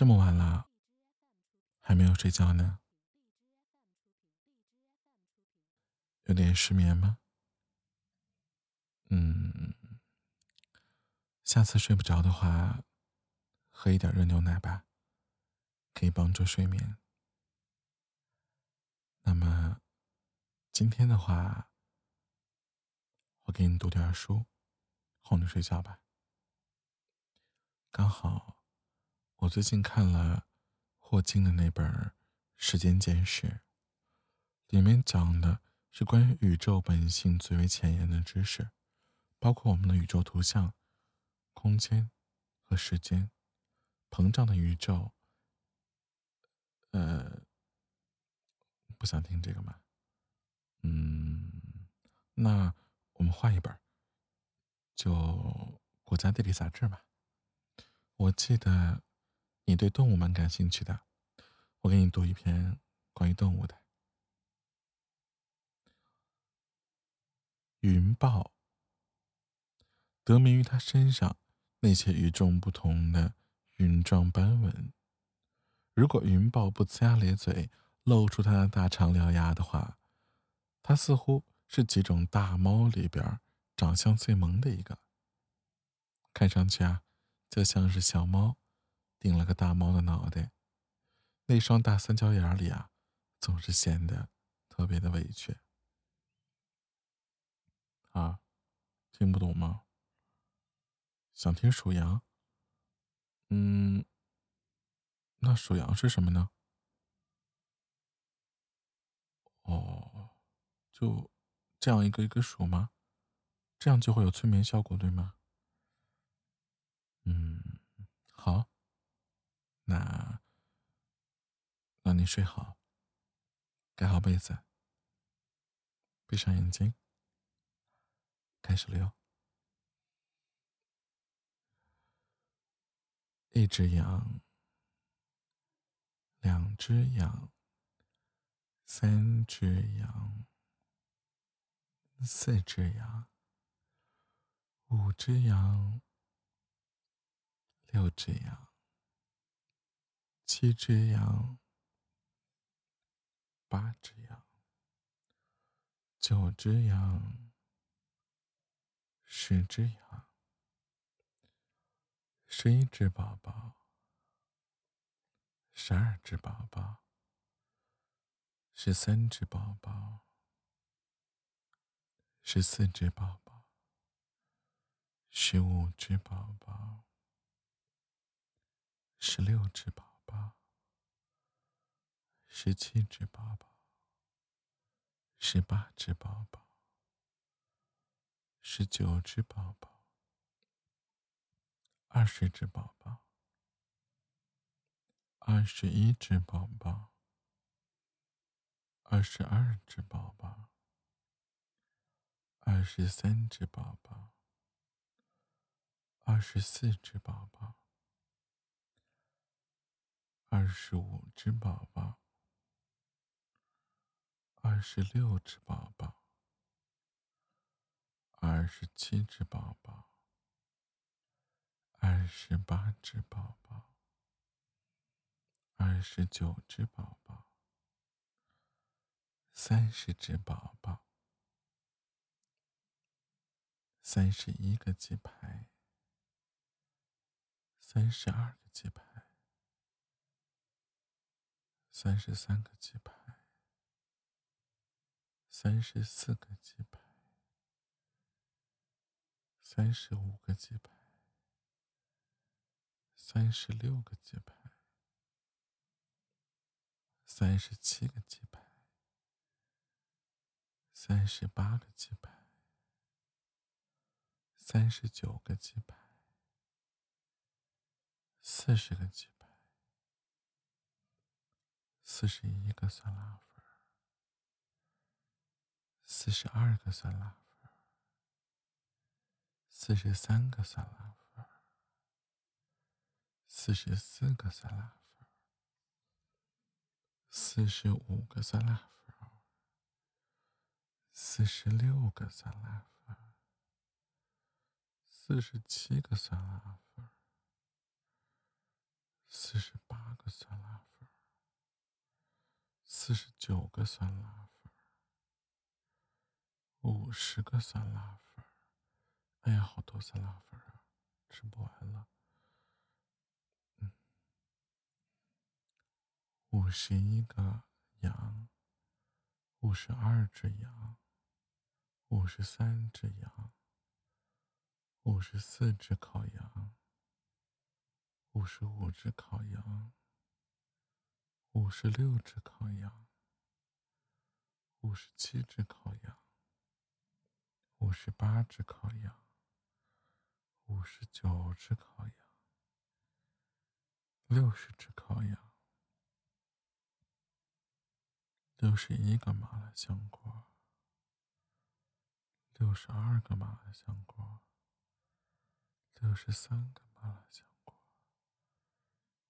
这么晚了，还没有睡觉呢？有点失眠吗？下次睡不着的话，喝一点热牛奶吧，可以帮助睡眠。那么，今天的话，我给你读点书，哄你睡觉吧。刚好我最近看了霍金的那本《时间简史》，里面讲的是关于宇宙本性最为前沿的知识，包括我们的宇宙图像、空间和时间、膨胀的宇宙。不想听这个吗？那我们换一本，就《国家地理》杂志吧。我记得你对动物蛮感兴趣的，我给你读一篇关于动物的。云豹得名于它身上那些与众不同的云状斑纹。如果云豹不呲牙咧嘴，露出它的大长獠牙的话，它似乎是几种大猫里边长相最萌的一个。看上去啊，就像是小猫顶了个大猫的脑袋，那双大三角眼里啊，总是显得特别的委屈。啊，听不懂吗？想听数羊？那数羊是什么呢？就这样一个一个数吗？这样就会有催眠效果，对吗？好，那你睡好，盖好被子，闭上眼睛，开始了哟。一只羊，两只羊，三只羊，四只羊，五只羊，六只羊，七只羊，八只羊，九只羊，十只羊，11只宝宝，12只宝宝，13只宝宝，14只宝宝，15只宝宝，16只宝宝，17只宝宝，18只宝宝，19只宝宝，20只宝宝，21只宝宝，22只宝宝，23只宝宝，24只宝宝，25只宝宝，26只宝宝，27只宝宝，28只宝宝，29只宝宝，30只宝宝，31个鸡排，32个鸡排，33个鸡排，34个鸡排，35个鸡排，36个鸡排，37个鸡排，38个鸡排，39个鸡排，40个鸡排，41个酸辣粉，42个酸辣粉，43个酸辣粉，44个酸辣粉，45个酸辣粉，46个酸辣粉，47个酸辣粉，48 9个酸辣粉，50个酸辣粉，哎呀，好多酸辣粉啊，吃不完了。51个羊，52只羊，53只羊，54只烤羊，55只烤羊，56只烤羊，57只烤羊，58只烤羊，59只烤羊，60只烤羊，61个麻辣香锅，62个麻辣香锅，63个麻辣香锅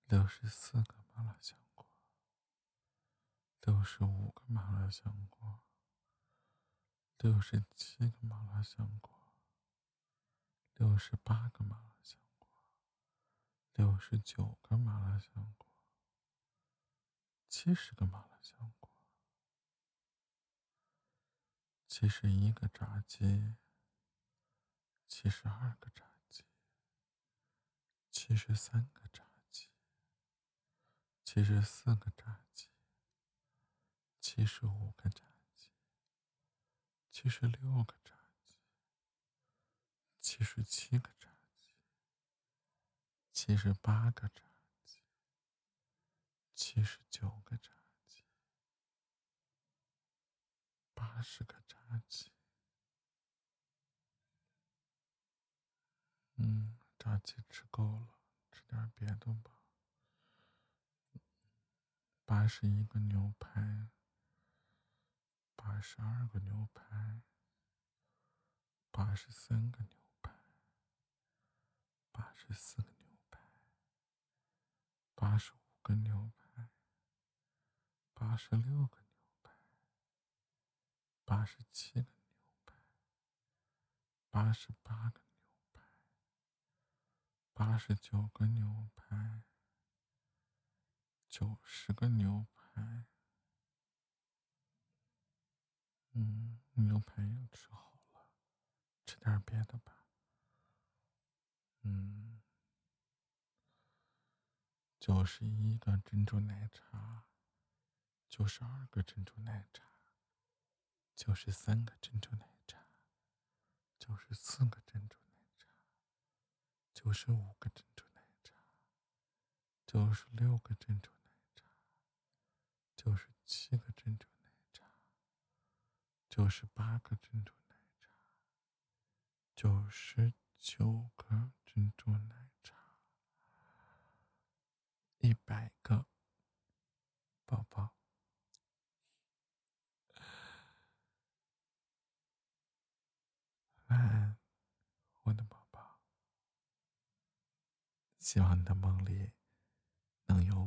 ，64个麻辣香锅，65个麻辣香锅，67个麻辣香锅，68个麻辣香锅，69个麻辣香锅，70个麻辣香锅，71个炸鸡，72个炸鸡，73个炸鸡，74个炸鸡，75个炸鸡，76个炸鸡，77个炸鸡，78个炸鸡，79个炸鸡，80个炸鸡。炸鸡吃够了，吃点别的吧。81个牛排，82个牛排，83个牛排，84个牛排，85个牛排，86个牛排，87个牛排，88个牛排，89个牛排，90个牛排。牛排也吃好了，吃点别的吧。91个珍珠奶茶，92个珍珠奶茶，93个珍珠奶茶，94个珍珠奶茶，95个珍珠奶茶，96个珍珠奶茶，97个珍珠奶茶，98个珍珠奶茶，99个珍珠奶茶，100个宝宝。晚安，我的宝宝，希望你的梦里能有